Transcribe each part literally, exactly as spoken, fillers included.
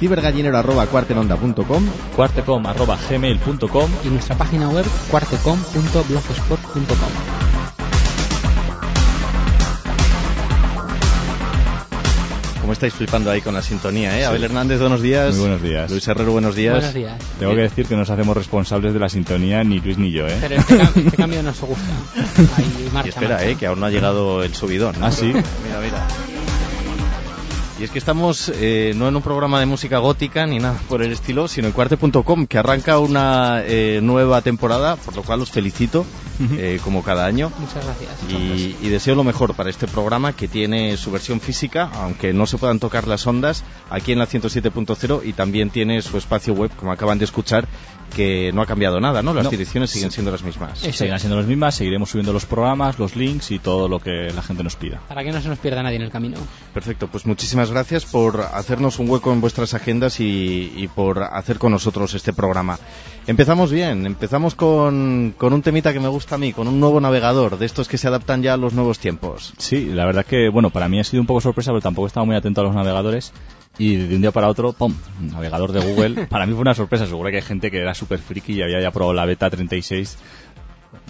cibergallinero arroba cuarte en onda punto com, cuarte punto com arroba gmail punto com y nuestra página web cuarte punto com punto blogspot punto com. ¿Cómo estáis flipando ahí con la sintonía, eh? Sí. Abel Hernández, buenos días. Muy buenos días. Luis Herrero, buenos días. Buenos días. Tengo que decir que no nos hacemos responsables de la sintonía, ni Luis ni yo, ¿eh? Pero este, cam- este cambio nos gusta. Ahí marcha, y espera, marcha. eh, que aún no ha llegado el subidón, ¿no? Ah, sí. Mira, mira. Y es que estamos eh, no en un programa de música gótica ni nada por el estilo, sino en cuarte punto com, que arranca una eh, nueva temporada, por lo cual os felicito, eh, como cada año. Muchas gracias. Y, y deseo lo mejor para este programa, que tiene su versión física, aunque no se puedan tocar las ondas, aquí en la ciento siete punto cero, y también tiene su espacio web, como acaban de escuchar, que no ha cambiado nada, ¿no? Las no. direcciones siguen siendo las mismas. Eso. Siguen siendo las mismas, seguiremos subiendo los programas, los links y todo lo que la gente nos pida. Para que no se nos pierda nadie en el camino. Perfecto, pues muchísimas gracias por hacernos un hueco en vuestras agendas y, y por hacer con nosotros este programa. Empezamos bien, empezamos con, con un temita que me gusta a mí, con un nuevo navegador, de estos que se adaptan ya a los nuevos tiempos. Sí, la verdad que, bueno, para mí ha sido un poco sorpresa, pero tampoco estaba muy atento a los navegadores. Y de un día para otro, ¡pum!, navegador de Google. Para mí fue una sorpresa, seguro que hay gente que era súper friki y había ya probado la beta treinta y seis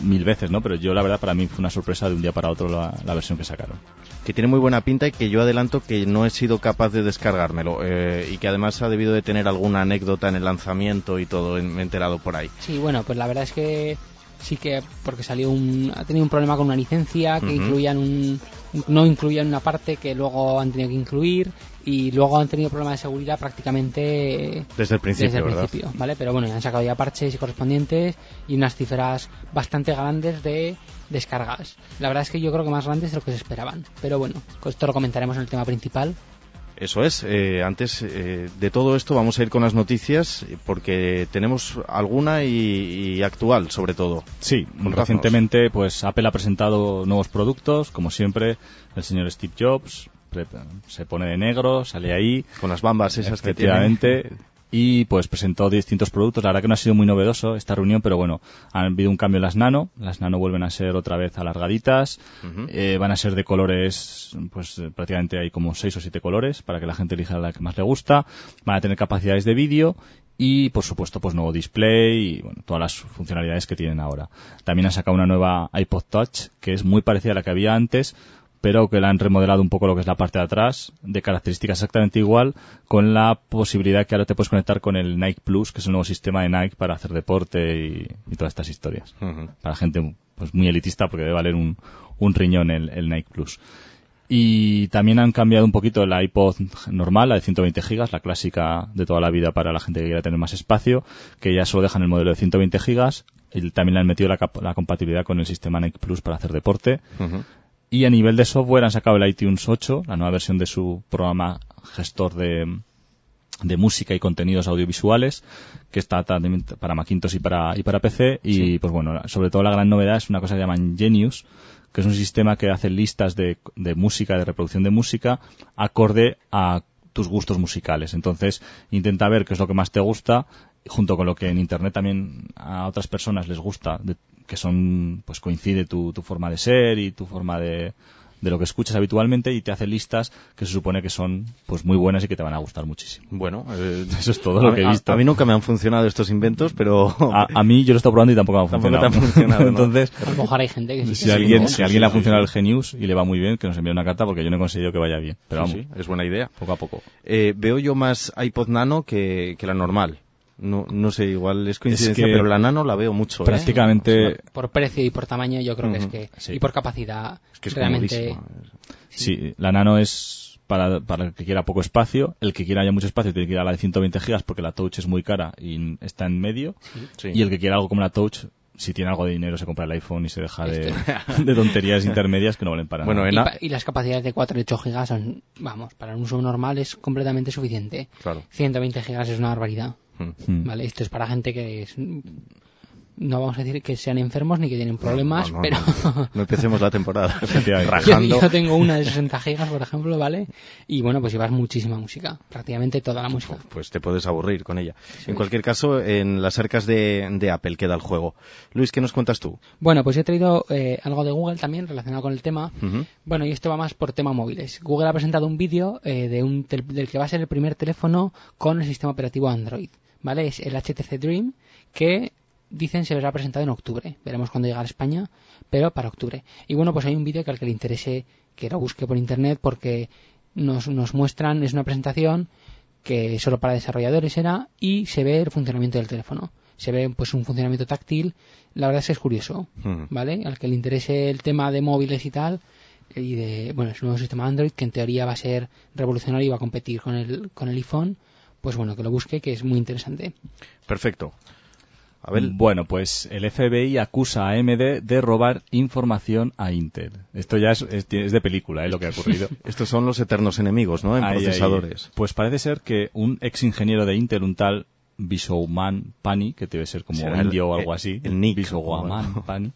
mil veces, ¿no? Pero yo, la verdad, para mí fue una sorpresa de un día para otro la, la versión que sacaron. Que tiene muy buena pinta y que yo adelanto que no he sido capaz de descargármelo, eh, y que además ha debido de tener alguna anécdota en el lanzamiento y todo, en, me he enterado por ahí. Sí, bueno, pues la verdad es que sí que, porque salió un, ha tenido un problema con una licencia, que uh-huh. incluían un, no incluían una parte que luego han tenido que incluir, y luego han tenido problemas de seguridad prácticamente desde el principio, desde el ¿verdad? principio, ¿vale? Pero bueno, ya han sacado ya parches y correspondientes y unas cifras bastante grandes de descargas. La verdad es que yo creo que más grandes de lo que se esperaban. Pero bueno, esto lo comentaremos en el tema principal. Eso es. Eh, antes eh, de todo esto vamos a ir con las noticias, porque tenemos alguna y, y actual, sobre todo. Sí, Contámonos. Recientemente pues Apple ha presentado nuevos productos, como siempre, el señor Steve Jobs se pone de negro, sale ahí. Con las bambas esas que tiene. Y pues presentó distintos productos. La verdad que no ha sido muy novedoso esta reunión, pero bueno, han habido un cambio en las Nano. Las Nano vuelven a ser otra vez alargaditas. Uh-huh. Eh, van a ser de colores, pues prácticamente hay como seis o siete colores para que la gente elija la que más le gusta. Van a tener capacidades de vídeo y, por supuesto, pues nuevo display y bueno, todas las funcionalidades que tienen ahora. También han sacado una nueva iPod Touch, que es muy parecida a la que había antes, pero que la han remodelado un poco lo que es la parte de atrás, de características exactamente igual, con la posibilidad que ahora te puedes conectar con el Nike Plus, que es el nuevo sistema de Nike para hacer deporte y, y todas estas historias. Uh-huh. Para gente pues muy elitista, porque debe valer un, un riñón el, el Nike Plus. Y también han cambiado un poquito la iPod normal, la de ciento veinte gigas, la clásica de toda la vida para la gente que quiera tener más espacio, que ya solo dejan el modelo de ciento veinte gigas, y también le han metido la, cap- la compatibilidad con el sistema Nike Plus para hacer deporte. Uh-huh. Y a nivel de software han sacado el iTunes ocho, la nueva versión de su programa gestor de, de música y contenidos audiovisuales, que está también para Macintosh y para, y para P C. Y sí, pues bueno, sobre todo la gran novedad es una cosa que llaman Genius, que es un sistema que hace listas de, de música, de reproducción de música, acorde a tus gustos musicales. Entonces, intenta ver qué es lo que más te gusta, junto con lo que en internet también a otras personas les gusta, de, que son, pues coincide tu, tu forma de ser y tu forma de, de lo que escuchas habitualmente, y te hace listas que se supone que son pues muy buenas y que te van a gustar muchísimo. Bueno, eh, eso es todo lo que he visto. A, a mí nunca me han funcionado estos inventos, pero a, a mí yo lo he estado probando y tampoco me han funcionado. Tampoco te han funcionado. Entonces, a lo mejor hay gente que sí. Si alguien, si alguien le ha funcionado el Genius y le va muy bien, que nos envíe una carta, porque yo no he conseguido que vaya bien. Pero vamos, sí, sí, es buena idea. Poco a poco. Eh, veo yo más iPod Nano que, que la normal. No, no sé, igual es coincidencia, es que pero la Nano la veo mucho. Prácticamente. ¿Eh? Por, por precio y por tamaño, yo creo uh-huh. que es que. Sí. Y por capacidad. Es que es realmente. Sí. sí, la Nano es para, para el que quiera poco espacio. El que quiera ya mucho espacio tiene que ir a la de ciento veinte gigas, porque la Touch es muy cara y está en medio. Sí. Sí. Y el que quiera algo como la Touch, si tiene algo de dinero, se compra el iPhone y se deja de, de tonterías intermedias que no valen para bueno, nada. Y, y las capacidades de cuatro y ocho gigas son, vamos, para un uso normal es completamente suficiente. Claro. ciento veinte gigas es una barbaridad. Vale, esto es para gente que es no vamos a decir que sean enfermos ni que tienen problemas, no, no, pero... No, no, no empecemos la temporada. yo, yo tengo una de sesenta gigas, por ejemplo, ¿vale? Y bueno, pues llevas muchísima música, prácticamente toda la música. Pues te puedes aburrir con ella. Sí, en cualquier caso, en las arcas de, de Apple queda el juego. Luis, ¿qué nos cuentas tú? Bueno, pues he traído eh, algo de Google también relacionado con el tema. Uh-huh. Bueno, y esto va más por tema móviles. Google ha presentado un vídeo eh, de un tel- del que va a ser el primer teléfono con el sistema operativo Android, ¿vale? Es el H T C Dream, que... dicen se les ha presentado en octubre, veremos cuando llega a España, pero para octubre. Y bueno, pues hay un vídeo que al que le interese que lo busque por internet, porque nos, nos muestran, es una presentación que solo para desarrolladores era, y se ve el funcionamiento del teléfono, se ve pues un funcionamiento táctil, la verdad es que es curioso, ¿vale? Al que le interese el tema de móviles y tal, y de, bueno, es un nuevo sistema Android que en teoría va a ser revolucionario y va a competir con el, con el iPhone, pues bueno, que lo busque, que es muy interesante. Perfecto. Abel. Bueno, pues el F B I acusa a A M D de robar información a Intel. Esto ya es, es, es de película, ¿eh?, lo que ha ocurrido. Estos son los eternos enemigos, ¿no?, en ahí, procesadores. Ahí. Pues parece ser que un ex ingeniero de Intel, un tal Visouman Pani, que debe ser como será indio el, o algo así. El, el Nick. Visouman bueno. Pani.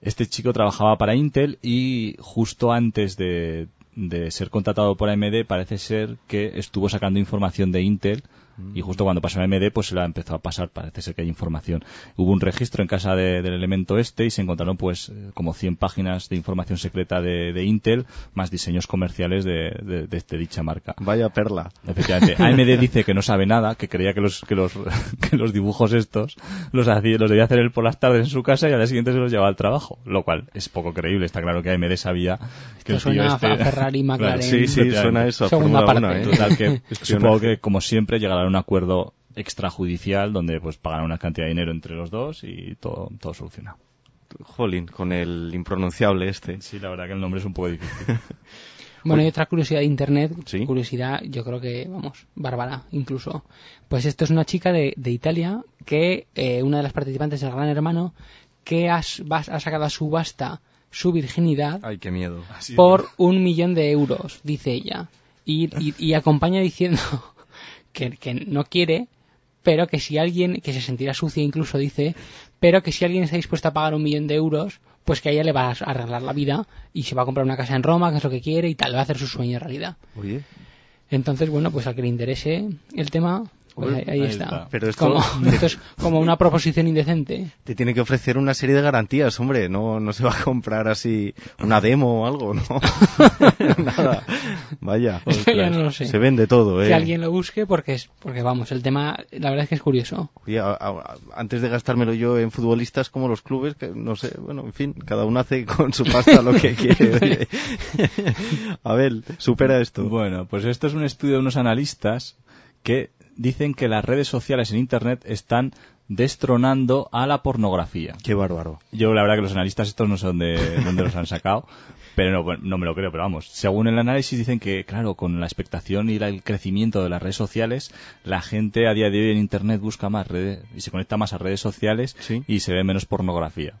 Este chico trabajaba para Intel y justo antes de, de ser contratado por A M D parece ser que estuvo sacando información de Intel. Y justo cuando pasó a A M D, pues se la empezó a pasar. Parece ser que hay información. Hubo un registro en casa de, del elemento este y se encontraron pues como cien páginas de información secreta de, de Intel, más diseños comerciales de, de, de, de dicha marca. Vaya perla. Efectivamente. A M D dice que no sabe nada, que creía que los, que los, que los dibujos estos los hacía, los debía hacer él por las tardes en su casa y al día siguiente se los llevaba al trabajo. Lo cual es poco creíble. Está claro que A M D sabía que esto el tío suena este... a Ferrari, McLaren. Claro, sí, sí, suena eso. Segunda parte. Una, ¿eh? Total, que supongo que como siempre llegará un acuerdo extrajudicial donde pues pagan una cantidad de dinero entre los dos y todo, todo solucionado. Jolín, con el impronunciable este. Sí, la verdad que el nombre es un poco difícil. Bueno, y otra curiosidad de internet, ¿sí?, curiosidad, yo creo que, vamos, bárbara incluso. Pues esto es una chica de, de Italia que, eh, una de las participantes del Gran Hermano, que has, vas, ha sacado a subasta su virginidad. Ay, qué miedo. Por un millón de euros, dice ella. Y, y, y acompaña diciendo... Que, que no quiere, pero que si alguien, que se sentirá sucia incluso dice, pero que si alguien está dispuesto a pagar un millón de euros, pues que a ella le va a arreglar la vida y se va a comprar una casa en Roma, que es lo que quiere y tal, va a hacer su sueño realidad. Oye. Entonces, bueno, pues al que le interese el tema, pues Oye, ahí, ahí, ahí está. está. Pero esto... Como, esto es como una proposición indecente. Te tiene que ofrecer una serie de garantías, hombre, no, no se va a comprar así una demo o algo, ¿no? Nada. Vaya, ya no lo sé. Se vende todo, ¿eh? Que alguien lo busque porque, es, porque vamos, el tema, la verdad es que es curioso. Oye, a, a, antes de gastármelo yo en futbolistas como los clubes, que no sé, bueno, en fin, cada uno hace con su pasta lo que quiere. Abel, supera esto. Bueno, pues esto es un estudio de unos analistas que dicen que las redes sociales en Internet están destronando a la pornografía. ¡Qué bárbaro! Yo la verdad que los analistas estos no sé dónde, dónde los han sacado, pero no, bueno, no me lo creo, pero vamos. Según el análisis dicen que, claro, con la expectación y la, el crecimiento de las redes sociales, la gente a día de hoy en Internet busca más redes y se conecta más a redes sociales, ¿sí?, y se ve menos pornografía.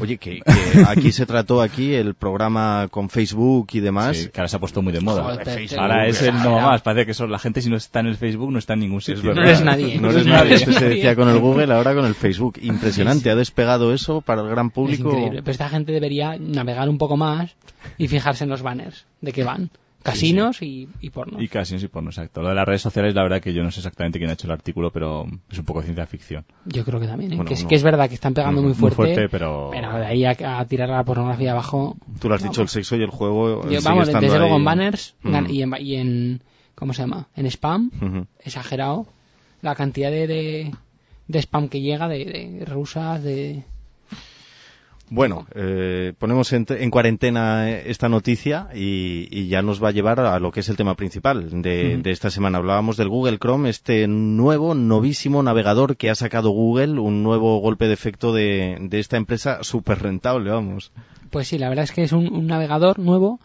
Oye, que, que aquí se trató aquí el programa con Facebook y demás. Sí, que ahora se ha puesto muy de moda. Joder, ahora es el no más. Parece que son la gente, si no está en el Facebook, no está en ningún sitio. No eres nadie. No eres nadie. Esto se decía con el Google, ahora con el Facebook. Impresionante. Sí, sí. Ha despegado eso para el gran público. Es increíble. Pero esta gente debería navegar un poco más y fijarse en los banners de qué van. Casinos, sí, sí. Y, y porno. Y casinos y porno, exacto. Lo de las redes sociales, la verdad que yo no sé exactamente quién ha hecho el artículo, pero es un poco de ciencia ficción. Yo creo que también, ¿eh? Bueno, que, no, que es verdad que están pegando no, muy fuerte. Muy fuerte, pero... Pero de ahí a, a tirar la pornografía abajo... Tú lo has no, dicho, vamos. El sexo y el juego... Yo, vamos, desde luego ahí... en banners mm. y, en, y en... ¿Cómo se llama? En spam, uh-huh. Exagerado. La cantidad de, de, de spam que llega, de, de rusas, de... Bueno, eh, ponemos en, en cuarentena esta noticia y, y ya nos va a llevar a lo que es el tema principal de, uh-huh. de esta semana. Hablábamos del Google Chrome, este nuevo, novísimo navegador que ha sacado Google, un nuevo golpe de efecto de, de esta empresa súper rentable, vamos. Pues sí, la verdad es que es un, un navegador nuevo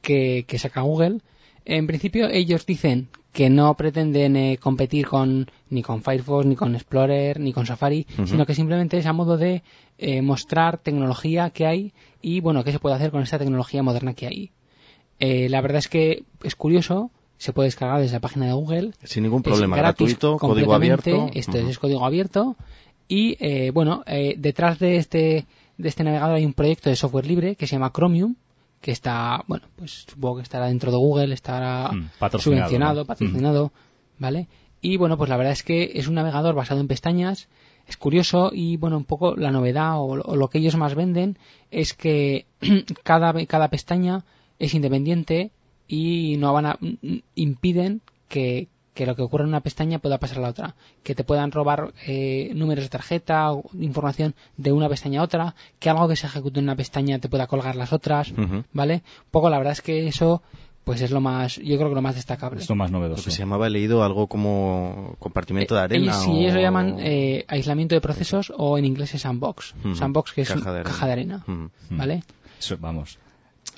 que, que saca Google. En principio ellos dicen que no pretenden eh, competir con ni con Firefox, ni con Explorer, ni con Safari, uh-huh. sino que simplemente es a modo de eh, mostrar tecnología que hay y, bueno, qué se puede hacer con esta tecnología moderna que hay. Eh, la verdad es que es curioso, se puede descargar desde la página de Google. Sin ningún problema, es gratis, gratuito, código abierto. Esto uh-huh. es, es código abierto Y eh, bueno, eh, detrás de este de este navegador hay un proyecto de software libre que se llama Chromium, que está, bueno, pues supongo que estará dentro de Google, estará mm, patrocinado, subvencionado, ¿no? patrocinado, mm. ¿vale? Y bueno, pues la verdad es que es un navegador basado en pestañas, es curioso y bueno, un poco la novedad o, o lo que ellos más venden es que cada, cada pestaña es independiente y no van a, impiden que, que lo que ocurra en una pestaña pueda pasar a la otra, que te puedan robar eh, números de tarjeta o información de una pestaña a otra, que algo que se ejecute en una pestaña te pueda colgar las otras, uh-huh. ¿vale? Un poco la verdad es que eso... Pues es lo más, yo creo que lo más destacable. Es lo más novedoso. Lo que se llamaba, he leído algo como compartimento de arena. Eh, sí, o... ellos lo llaman eh, aislamiento de procesos sí. o en inglés es sandbox. Uh-huh. Sandbox que es caja de arena. Caja de arena uh-huh. ¿Vale? Eso, vamos.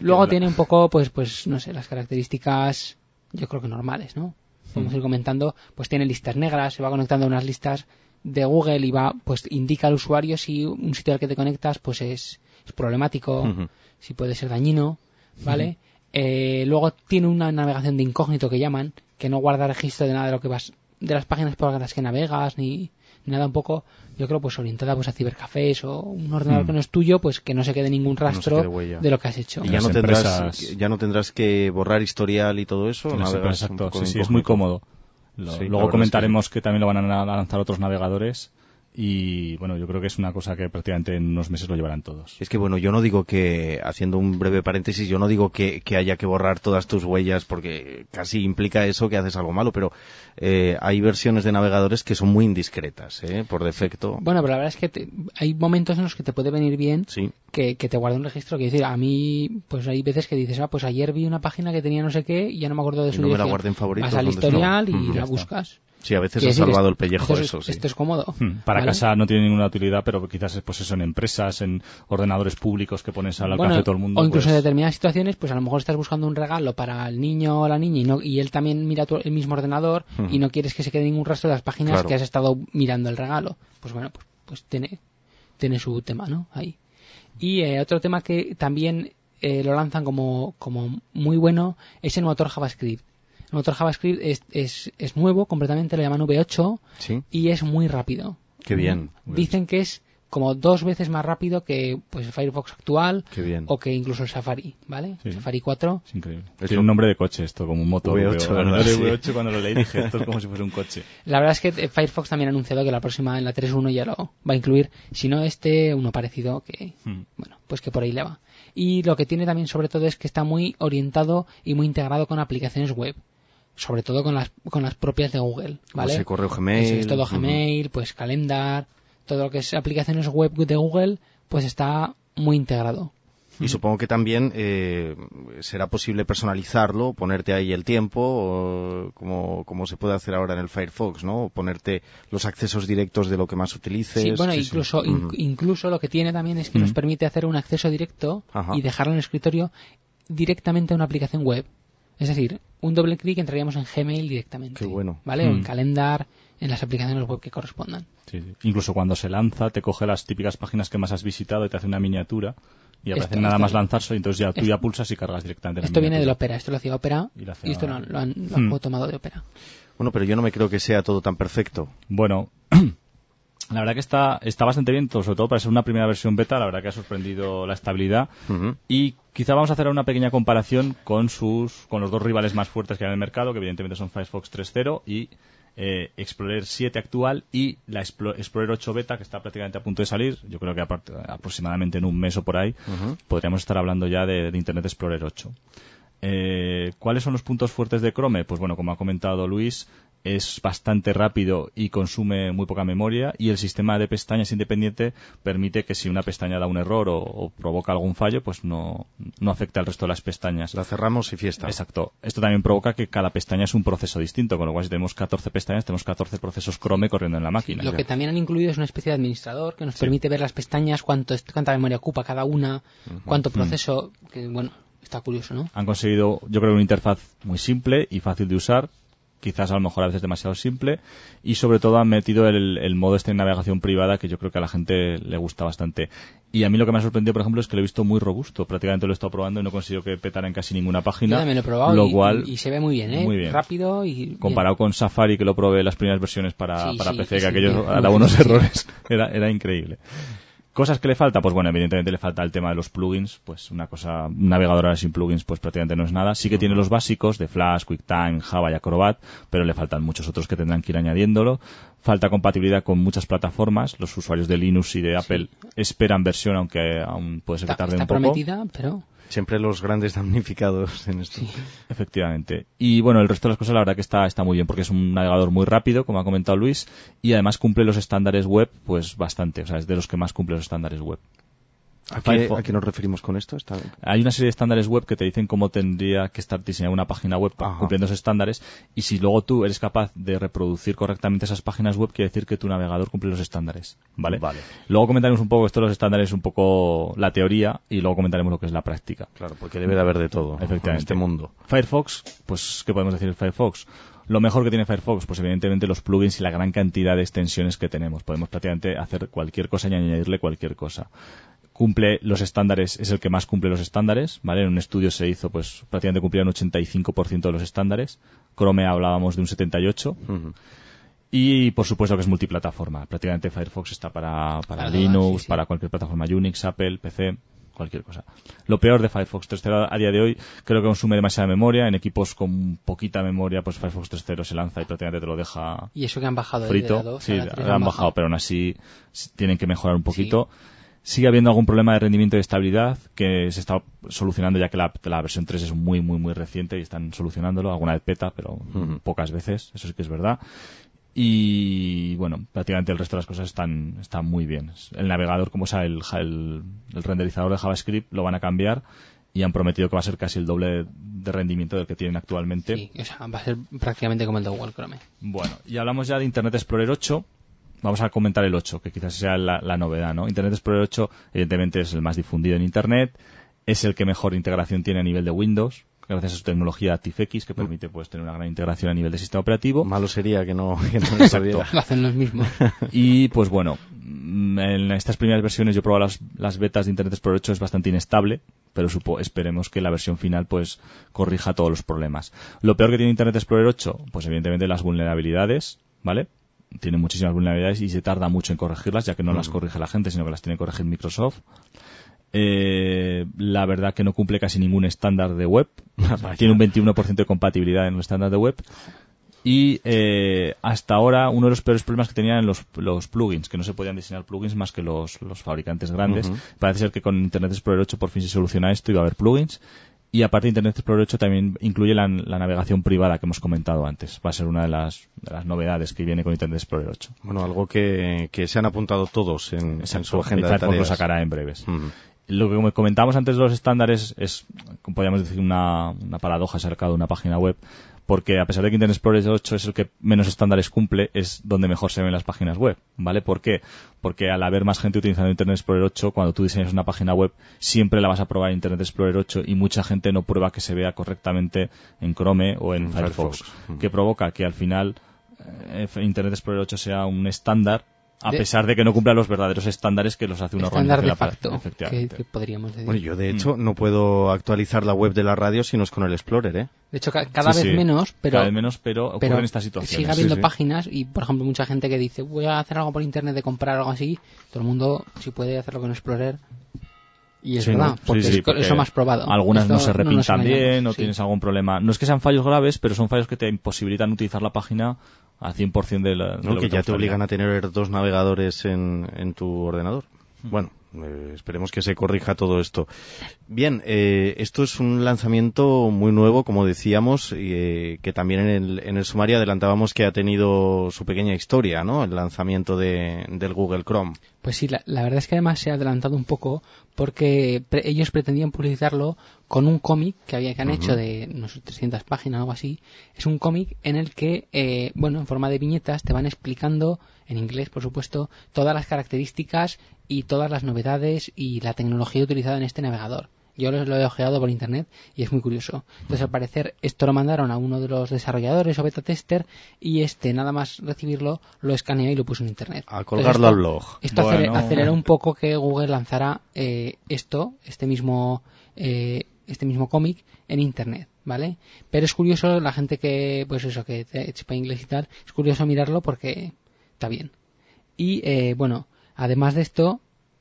Luego Habla. tiene un poco, pues, pues no sé, las características, yo creo que normales, ¿no? Vamos uh-huh. a ir comentando, pues tiene listas negras, se va conectando a unas listas de Google y va, pues indica al usuario si un sitio al que te conectas, pues es, es problemático, uh-huh. si puede ser dañino, ¿vale? Uh-huh. Eh, luego tiene una navegación de incógnito que llaman, que no guarda registro de nada de lo que vas, de las páginas por las que navegas, ni nada un poco, yo creo, pues orientada pues a cibercafés o un ordenador mm. que no es tuyo, pues que no se quede ningún rastro no quede de lo que has hecho. Y ya no, empresas... tendrás, ya no tendrás que borrar historial y todo eso. Exacto, sí, sí, es muy cómodo. Lo, sí, luego comentaremos es que... que también lo van a lanzar otros navegadores. Y bueno, yo creo que es una cosa que prácticamente en unos meses lo llevarán todos. Es que bueno, yo no digo que, haciendo un breve paréntesis, yo no digo que, que haya que borrar todas tus huellas porque casi implica eso que haces algo malo, pero eh, hay versiones de navegadores que son muy indiscretas, ¿eh? Por defecto. Bueno, pero la verdad es que te, hay momentos en los que te puede venir bien sí. que, que te guarde un registro. Quiero decir, a mí, pues hay veces que dices, ah, pues ayer vi una página que tenía no sé qué y ya no me acuerdo de su dirección. No me la guardé en favoritos. Vas al historial y la buscas. Sí, a veces ha salvado el pellejo esto es, eso, sí. Esto es cómodo. Hmm. Para ¿vale? casa no tiene ninguna utilidad, pero quizás es pues eso en empresas, en ordenadores públicos que pones al alcance bueno, de todo el mundo. O incluso pues... en determinadas situaciones, pues a lo mejor estás buscando un regalo para el niño o la niña y, no, y él también mira tu, el mismo ordenador hmm. y no quieres que se quede ningún rastro de las páginas claro. que has estado mirando el regalo. Pues bueno, pues, pues tiene, tiene su tema, ¿no? Ahí. Y eh, otro tema que también eh, lo lanzan como, como muy bueno es el motor JavaScript. El motor JavaScript es, es, es nuevo, completamente, lo llaman V ocho ¿sí? y es muy rápido. Qué bien. Dicen que es como dos veces más rápido que pues el Firefox actual o que incluso el Safari, ¿vale? Sí. Safari cuatro. Es increíble. Es Tiene un nombre de coche esto, como un motor. V ocho, la verdad, sí. V ocho cuando lo leí dije, esto es como si fuese un coche. La verdad es que Firefox también ha anunciado que la próxima, en la tres punto uno, ya lo va a incluir. Si no este, uno parecido que, hmm. bueno, pues que por ahí le va. Y lo que tiene también sobre todo es que está muy orientado y muy integrado con aplicaciones web. Sobre todo con las con las propias de Google, ¿vale? Pues el correo Gmail, es todo Gmail, uh-huh. pues Calendar, todo lo que es aplicaciones web de Google, pues está muy integrado. Y uh-huh. supongo que también eh, será posible personalizarlo, ponerte ahí el tiempo, o como como se puede hacer ahora en el Firefox, ¿no? O ponerte los accesos directos de lo que más utilices. Sí, bueno, sí, incluso sí. Inc- uh-huh. incluso lo que tiene también es que uh-huh. nos permite hacer un acceso directo Ajá. y dejarlo en el escritorio directamente a una aplicación web. Es decir, un doble clic entraríamos en Gmail directamente. Qué bueno. ¿Vale? Mm. O en Calendar, en las aplicaciones web que correspondan. Sí, sí. Incluso cuando se lanza, te coge las típicas páginas que más has visitado y te hace una miniatura. Y aparece nada más lanzarse, y entonces ya tú esto, ya pulsas y cargas directamente la Esto miniatura. Viene del Opera, esto lo hacía Opera y, y esto no, lo han, lo han mm. tomado de Opera. Bueno, pero yo no me creo que sea todo tan perfecto. Bueno... La verdad que está está bastante bien, sobre todo para ser una primera versión beta, la verdad que ha sorprendido la estabilidad. Uh-huh. Y quizá vamos a hacer una pequeña comparación con sus con los dos rivales más fuertes que hay en el mercado, que evidentemente son Firefox tres punto cero y eh, Explorer siete actual y la Explorer ocho beta, que está prácticamente a punto de salir. Yo creo que apart- aproximadamente en un mes o por ahí uh-huh. podríamos estar hablando ya de, de Internet Explorer ocho. Eh, ¿Cuáles son los puntos fuertes de Chrome? Pues bueno, como ha comentado Luis... es bastante rápido y consume muy poca memoria, y el sistema de pestañas independiente permite que si una pestaña da un error o, o provoca algún fallo, pues no, no afecta al resto de las pestañas. La cerramos y fiesta. Exacto. Esto también provoca que cada pestaña es un proceso distinto, con lo cual si tenemos catorce pestañas, tenemos catorce procesos Chrome corriendo en la máquina. Sí, lo que también han incluido es una especie de administrador que nos sí. permite ver las pestañas, cuánto, cuánta memoria ocupa cada una, uh-huh. cuánto proceso, uh-huh. que bueno, está curioso, ¿no? Han conseguido, yo creo, una interfaz muy simple y fácil de usar, quizás a lo mejor a veces demasiado simple, y sobre todo han metido el, el modo este de navegación privada, que yo creo que a la gente le gusta bastante. Y a mí lo que me ha sorprendido, por ejemplo, es que lo he visto muy robusto. Prácticamente lo he estado probando y no he conseguido que petara en casi ninguna página. Yo también lo he probado lo y, cual, y se ve muy bien, ¿eh? Muy bien. Rápido y comparado bien. Con Safari, que lo probé las primeras versiones para, sí, para sí, P C, que sí, aquellos sí, daban unos sí. errores. Era, era increíble. ¿Cosas que le falta? Pues bueno, evidentemente le falta el tema de los plugins, pues una cosa, un navegador ahora sin plugins pues prácticamente no es nada. Sí que tiene los básicos de Flash, QuickTime, Java y Acrobat, pero le faltan muchos otros que tendrán que ir añadiéndolo. Falta compatibilidad con muchas plataformas, los usuarios de Linux y de Apple sí. esperan versión, aunque aún puede ser que tarde un poco. Está prometida, pero... Siempre los grandes damnificados en esto. Sí. Efectivamente. Y bueno, el resto de las cosas la verdad que está, está muy bien, porque es un navegador muy rápido, como ha comentado Luis, y además cumple los estándares web pues bastante, o sea, es de los que más cumple los estándares web. ¿A qué, ¿A qué nos referimos con esto? Está... Hay una serie de estándares web que te dicen cómo tendría que estar diseñada una página web Ajá. cumpliendo esos estándares, y si luego tú eres capaz de reproducir correctamente esas páginas web, quiere decir que tu navegador cumple los estándares, ¿vale? Vale. Luego comentaremos un poco esto de los estándares, un poco la teoría, y luego comentaremos lo que es la práctica. Claro, porque debe de haber de todo en este mundo. Firefox, pues, ¿qué podemos decir de Firefox? Lo mejor que tiene Firefox, pues evidentemente los plugins y la gran cantidad de extensiones que tenemos. Podemos prácticamente hacer cualquier cosa y añadirle cualquier cosa. Cumple los estándares, es el que más cumple los estándares, ¿vale? En un estudio se hizo, pues prácticamente cumplía un ochenta y cinco por ciento de los estándares. Chrome hablábamos de un setenta y ocho por ciento. Uh-huh. Y por supuesto que es multiplataforma. Prácticamente Firefox está para, para ah, Linux, sí, sí. para cualquier plataforma, Unix, Apple, P C... cualquier cosa. Lo peor de Firefox tres punto cero a día de hoy, creo que consume demasiada memoria. En equipos con poquita memoria, pues Firefox tres punto cero se lanza y prácticamente te lo deja frito. Y eso que han bajado frito. De la dos, sí, la han, han bajado, bajado, pero aún así tienen que mejorar un poquito. Sí. Sigue habiendo algún problema de rendimiento y de estabilidad que se está solucionando, ya que la, la versión tres es muy, muy, muy reciente y están solucionándolo. Alguna vez peta, pero mm. pocas veces, eso sí que es verdad. Y bueno, prácticamente el resto de las cosas están, están muy bien. El navegador, como sea, el, el, el renderizador de JavaScript lo van a cambiar y han prometido que va a ser casi el doble de rendimiento del que tienen actualmente. Sí, o sea, va a ser prácticamente como el de Google Chrome. Bueno, y hablamos ya de Internet Explorer ocho. Vamos a comentar el ocho, que quizás sea la, la novedad, ¿no? Internet Explorer ocho, evidentemente, es el más difundido en Internet. Es el que mejor integración tiene a nivel de Windows, gracias a su tecnología ActiveX, que permite pues tener una gran integración a nivel de sistema operativo. Malo sería que no, que no lo sabiera. Lo hacen los mismos. Y pues bueno, en estas primeras versiones yo he probado las, las betas de Internet Explorer ocho, es bastante inestable, pero supo, esperemos que la versión final pues corrija todos los problemas. Lo peor que tiene Internet Explorer ocho, pues evidentemente las vulnerabilidades, ¿vale? Tiene muchísimas vulnerabilidades y se tarda mucho en corregirlas, ya que no mm. las corrige la gente, sino que las tiene que corregir Microsoft. Eh, la verdad que no cumple casi ningún estándar de web. Tiene un veintiuno por ciento de compatibilidad en los estándares de web. Y eh, hasta ahora uno de los peores problemas que tenían los, los plugins, que no se podían diseñar plugins más que los, los fabricantes grandes. Uh-huh. Parece ser que con Internet Explorer ocho por fin se soluciona esto y va a haber plugins. Y aparte Internet Explorer ocho también incluye la, la navegación privada que hemos comentado antes. Va a ser una de las, de las novedades que viene con Internet Explorer ocho. Bueno, algo que, que se han apuntado todos en, en su agenda de tareas. Lo sacará en breves. Uh-huh. Lo que comentábamos antes de los estándares es, podríamos decir, una, una paradoja acerca de una página web, porque a pesar de que Internet Explorer ocho es el que menos estándares cumple, es donde mejor se ven las páginas web, ¿vale? ¿Por qué? Porque al haber más gente utilizando Internet Explorer ocho, cuando tú diseñas una página web, siempre la vas a probar en Internet Explorer ocho y mucha gente no prueba que se vea correctamente en Chrome o en, en Firefox, Firefox. Mm. que provoca que al final eh, Internet Explorer ocho sea un estándar, a pesar de que no cumpla los verdaderos estándares que los hace una estándar organización. Estándar de facto, que, que podríamos decir. Bueno, yo de hecho mm. no puedo actualizar la web de la radio si no es con el Explorer, ¿eh? De hecho, ca- cada sí, vez sí. menos, pero... Cada vez menos, pero ocurren pero estas situaciones. Sigue habiendo sí, sí. páginas y, por ejemplo, mucha gente que dice voy a hacer algo por internet de comprar algo así, todo el mundo, si puede hacerlo con Explorer... Y es sí, verdad, porque, sí, sí, porque eso más probado. Algunas esto no se repintan no bien, o sí. tienes algún problema. No es que sean fallos graves, pero son fallos que te imposibilitan utilizar la página al cien por ciento de la... De no, lo que, que ya te, te obligan a tener dos navegadores en, en tu ordenador. Mm. Bueno, eh, esperemos que se corrija todo esto. Bien, eh, esto es un lanzamiento muy nuevo, como decíamos, eh, que también en el, en el sumario adelantábamos que ha tenido su pequeña historia, ¿no? El lanzamiento de, del Google Chrome. Pues sí, la, la verdad es que además se ha adelantado un poco porque pre- ellos pretendían publicitarlo con un cómic que había que han uh-huh. hecho de unos trescientas páginas o algo así. Es un cómic en el que, eh, bueno, en forma de viñetas te van explicando, en inglés por supuesto, todas las características y todas las novedades y la tecnología utilizada en este navegador. Yo lo he ojeado por internet y es muy curioso. Entonces, al parecer, esto lo mandaron a uno de los desarrolladores o beta tester y este, nada más recibirlo, lo escaneó y lo puso en internet. A colgarlo al blog. Esto bueno. aceleró un poco que Google lanzara eh, esto, este mismo eh, este mismo cómic en internet, ¿vale? Pero es curioso, la gente que, pues eso, que te echa inglés y tal, es curioso mirarlo porque está bien. Y, eh, bueno, además de esto...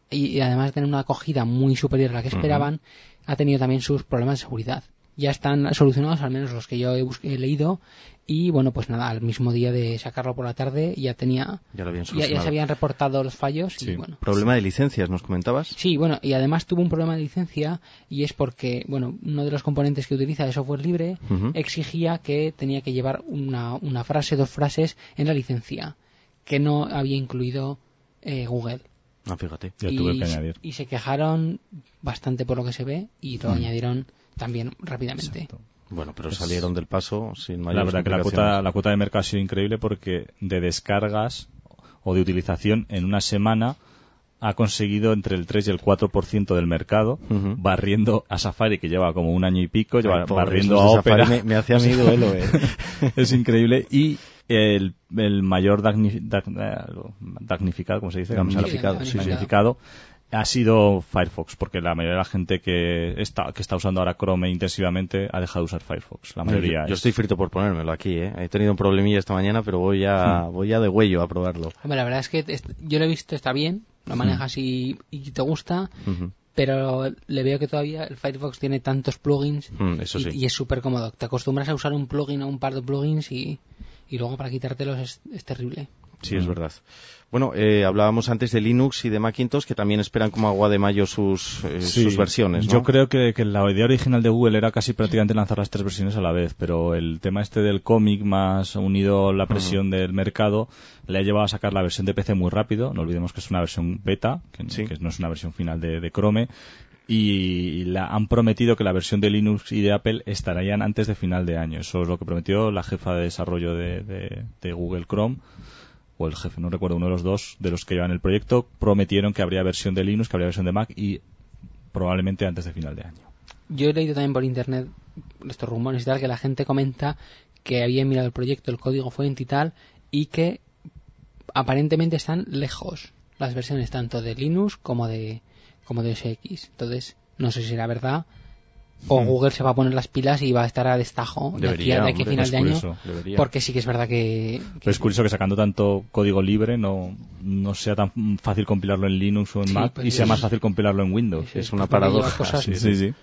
y además de tener una acogida muy superior a la que esperaban, uh-huh. ha tenido también sus problemas de seguridad. Ya están solucionados, al menos los que yo he, bus- he leído, y bueno, pues nada, al mismo día de sacarlo por la tarde ya tenía ya, lo habían ya, ya se habían reportado los fallos. Sí. Y bueno, problema sí. de licencias, ¿nos comentabas? Sí, bueno, y además tuvo un problema de licencia y es porque, bueno, uno de los componentes que utiliza de software libre uh-huh. exigía que tenía que llevar una, una frase, dos frases en la licencia, que no había incluido eh, Google. Ah, fíjate. Yo tuve y, que añadir. Y se quejaron bastante por lo que se ve y lo mm. añadieron también rápidamente. Exacto. Bueno, pero pues salieron del paso sin mayor. La verdad que la cuota, la cuota de mercado ha sido increíble porque de descargas o de utilización en una semana ha conseguido entre el tres y el cuatro por ciento del mercado, uh-huh. barriendo a Safari, que lleva como un año y pico, Ay, lleva, pobre, barriendo a Opera. Me, me hacía mi duelo, eh. Es increíble. Y el, el mayor dagni, dag, damnificado, ¿cómo se dice? Damnificado, sí, sí, damnificado ha sido Firefox, porque la mayoría de la gente que está que está usando ahora Chrome intensivamente ha dejado de usar Firefox. La mayoría. Yo, yo es... estoy frito por ponérmelo aquí, ¿eh? He tenido un problemilla esta mañana, pero voy a voy a de huello a probarlo. Hombre, la verdad es que yo lo he visto, está bien, lo manejas y, y te gusta, uh-huh. pero le veo que todavía el Firefox tiene tantos plugins mm, eso sí. y, y es súper cómodo. Te acostumbras a usar un plugin o un par de plugins y, y luego para quitártelos es, es terrible. Sí, es verdad. Bueno, eh, hablábamos antes de Linux y de Macintosh, que también esperan como agua de mayo sus, eh, sí, sus versiones, ¿no? Yo creo que, que la idea original de Google era casi prácticamente lanzar las tres versiones a la vez, pero el tema este del cómic más unido la presión uh-huh. del mercado le ha llevado a sacar la versión de P C muy rápido. No olvidemos que es una versión beta, que, sí. que no es una versión final de, de Chrome. Y la, han prometido que la versión de Linux y de Apple estarían antes de final de año. Eso es lo que prometió la jefa de desarrollo de, de, de Google Chrome, o el jefe, no recuerdo, uno de los dos de los que llevan el proyecto. Prometieron que habría versión de Linux, que habría versión de Mac y probablemente antes de final de año. Yo he leído también por internet estos rumores y tal, que la gente comenta que habían mirado el proyecto, el código fuente y tal, y que aparentemente están lejos las versiones tanto de Linux como de como de O S X. Entonces, no sé si será verdad o sí. Google se va a poner las pilas y va a estar a destajo debería, de aquí, de aquí hombre, a final de año debería. Porque sí que es verdad que, que pero es curioso que sacando tanto código libre no, no sea tan fácil compilarlo en Linux o en sí, Mac pues y sea es, más fácil compilarlo en Windows. Es, es una paradoja cosas, sí, sí, sí.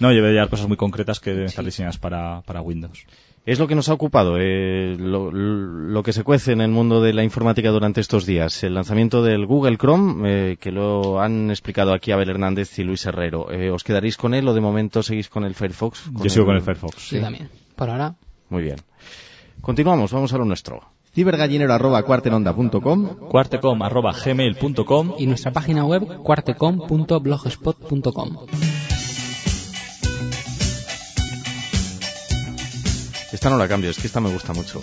No, debe llevar cosas muy concretas que deben sí. estar diseñadas para, para Windows. Es lo que nos ha ocupado, eh, lo, lo que se cuece en el mundo de la informática durante estos días. El lanzamiento del Google Chrome, eh, que lo han explicado aquí Abel Hernández y Luis Herrero. Eh, ¿Os quedaréis con él o de momento seguís con el Firefox? Con Yo el... sigo con el Firefox. Sí, sí, también. Por ahora. Muy bien. Continuamos, vamos a lo nuestro. Cibergallinero arroba cuartenonda punto com, cuarte punto com arroba gmail punto com y nuestra página web cuarte punto com punto blogspot punto com. Esta no la cambio, es que esta me gusta mucho.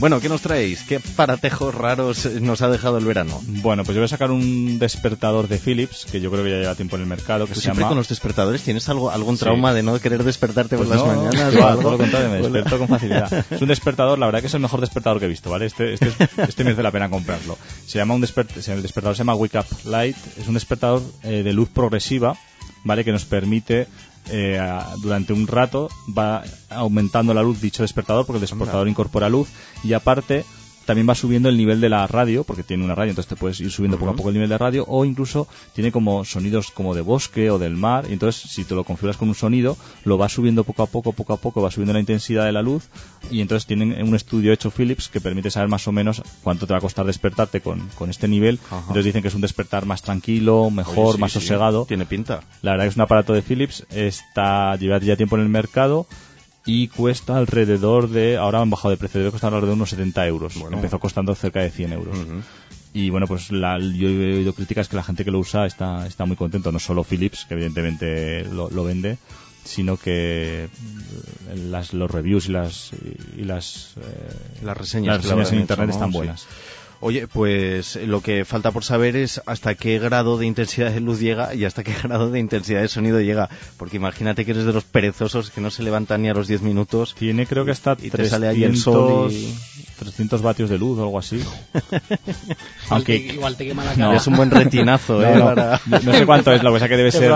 Bueno, ¿qué nos traéis? ¿Qué paratejos raros nos ha dejado el verano? Bueno, pues yo voy a sacar un despertador de Philips, que yo creo que ya lleva tiempo en el mercado. Que pues se siempre llama... con los despertadores tienes algo, algún trauma sí. de no querer despertarte pues por no, las mañanas. Yo, todo lo contrario, me despierto con facilidad. Es un despertador, la verdad que es el mejor despertador que he visto, ¿vale? Este, este, este merece la pena comprarlo. Se llama un despert... El despertador se llama Wake Up Light. Es un despertador eh, de luz progresiva, ¿vale? Que nos permite... Eh, durante un rato va aumentando la luz dicho despertador porque el despertador incorpora luz y aparte también va subiendo el nivel de la radio porque tiene una radio, entonces te puedes ir subiendo uh-huh. poco a poco el nivel de radio o incluso tiene como sonidos como de bosque o del mar y entonces si te lo configuras con un sonido lo va subiendo poco a poco, poco a poco va subiendo la intensidad de la luz y entonces tienen un estudio hecho Philips que permite saber más o menos cuánto te va a costar despertarte con, con este nivel. Uh-huh. Entonces dicen que es un despertar más tranquilo, mejor, Oye, sí, más sí, sosegado. Tiene pinta. La verdad que es un aparato de Philips, está lleva ya tiempo en el mercado y cuesta alrededor de, ahora han bajado de precio, debe costar alrededor de unos setenta euros. Bueno. Empezó costando cerca de cien euros. Uh-huh. Y bueno, pues la, yo he oído críticas que la gente que lo usa está, está muy contento. No solo Philips, que evidentemente lo, lo vende, sino que las, los reviews y las, y las, eh, las reseñas, las reseñas en internet están buenas. Sí. Oye, pues lo que falta por saber es hasta qué grado de intensidad de luz llega y hasta qué grado de intensidad de sonido llega. Porque imagínate que eres de los perezosos que no se levantan ni a los diez minutos. Tiene creo que hasta trescientos vatios de luz o algo así. Aunque igual te quema la cara. No. Es un buen retinazo, ¿eh? No, no, para... no sé cuánto es, la cosa que debe ser,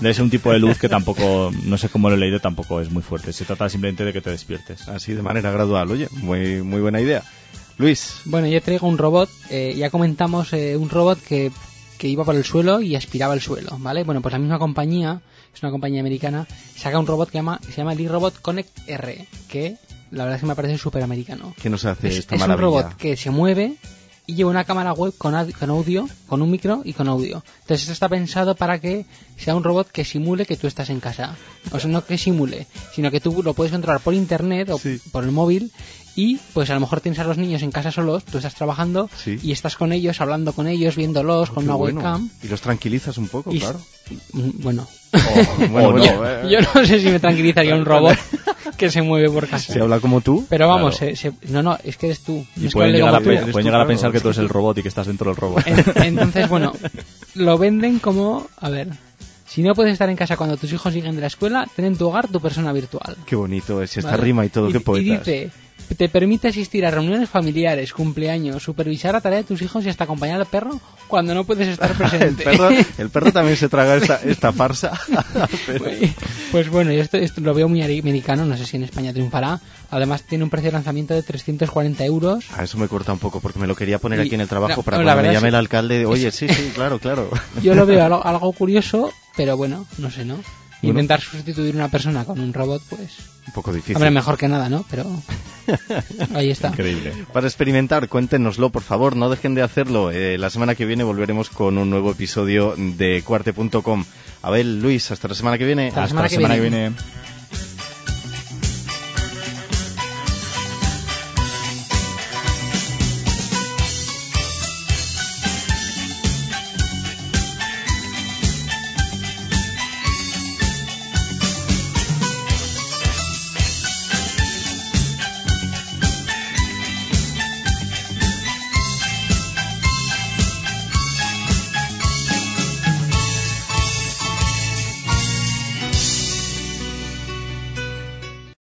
debe ser un tipo de luz que tampoco, no sé cómo lo he leído, tampoco es muy fuerte. Se trata simplemente de que te despiertes. Así de manera gradual, oye, muy, muy buena idea. Luis. Bueno, yo traigo un robot, eh, ya comentamos eh, un robot que, que iba por el suelo y aspiraba el suelo, ¿vale? Bueno, pues la misma compañía, es una compañía americana, saca un robot que llama, se llama el eRobot Connect R, que la verdad es que me parece súper americano. ¿Qué nos hace es, esta es maravilla? Es un robot que se mueve y lleva una cámara web con, ad, con audio, con un micro y con audio. Entonces esto está pensado para que sea un robot que simule que tú estás en casa. O sea, no que simule, sino que tú lo puedes controlar por internet o sí. por el móvil. Y pues a lo mejor tienes a los niños en casa solos, tú estás trabajando sí. y estás con ellos, hablando con ellos, viéndolos oh, con una bueno. webcam. Y los tranquilizas un poco, y, claro. Bueno. Oh, bueno, oh, bueno yo, eh. yo no sé si me tranquilizaría un robot que se mueve por casa. Se habla como tú. Pero vamos, claro. se, se, no, no, es que eres tú. Y no pueden, llegar a, tú. pueden llegar claro. a pensar que tú eres el robot y que estás dentro del robot. En, entonces, bueno, lo venden como, a ver, si no puedes estar en casa cuando tus hijos lleguen de la escuela, ten en tu hogar tu persona virtual. Qué bonito es, esta vale. rima y todo, y, qué poetas. Y dice... Te permite asistir a reuniones familiares, cumpleaños, supervisar la tarea de tus hijos y hasta acompañar al perro cuando no puedes estar presente. el, perro, el perro también se traga esta, esta farsa. Pero... pues, pues bueno, yo esto, esto lo veo muy americano, no sé si en España triunfará. Además tiene un precio de lanzamiento de trescientos cuarenta euros. Ah, eso me corta un poco porque me lo quería poner y, aquí en el trabajo no, para no, cuando me llame es... el alcalde. Oye, es... sí, sí, claro, claro. Yo lo veo algo, algo curioso, pero bueno, no sé, ¿no? Bueno. Intentar sustituir una persona con un robot, pues... Un poco difícil. Hombre, mejor que nada, ¿no? Pero... Ahí está. Increíble. Para experimentar, cuéntenoslo, por favor. No dejen de hacerlo. Eh, la semana que viene volveremos con un nuevo episodio de Cuarte punto com. Abel, Luis, hasta la semana que viene. Hasta la semana, hasta la semana que viene. Que viene.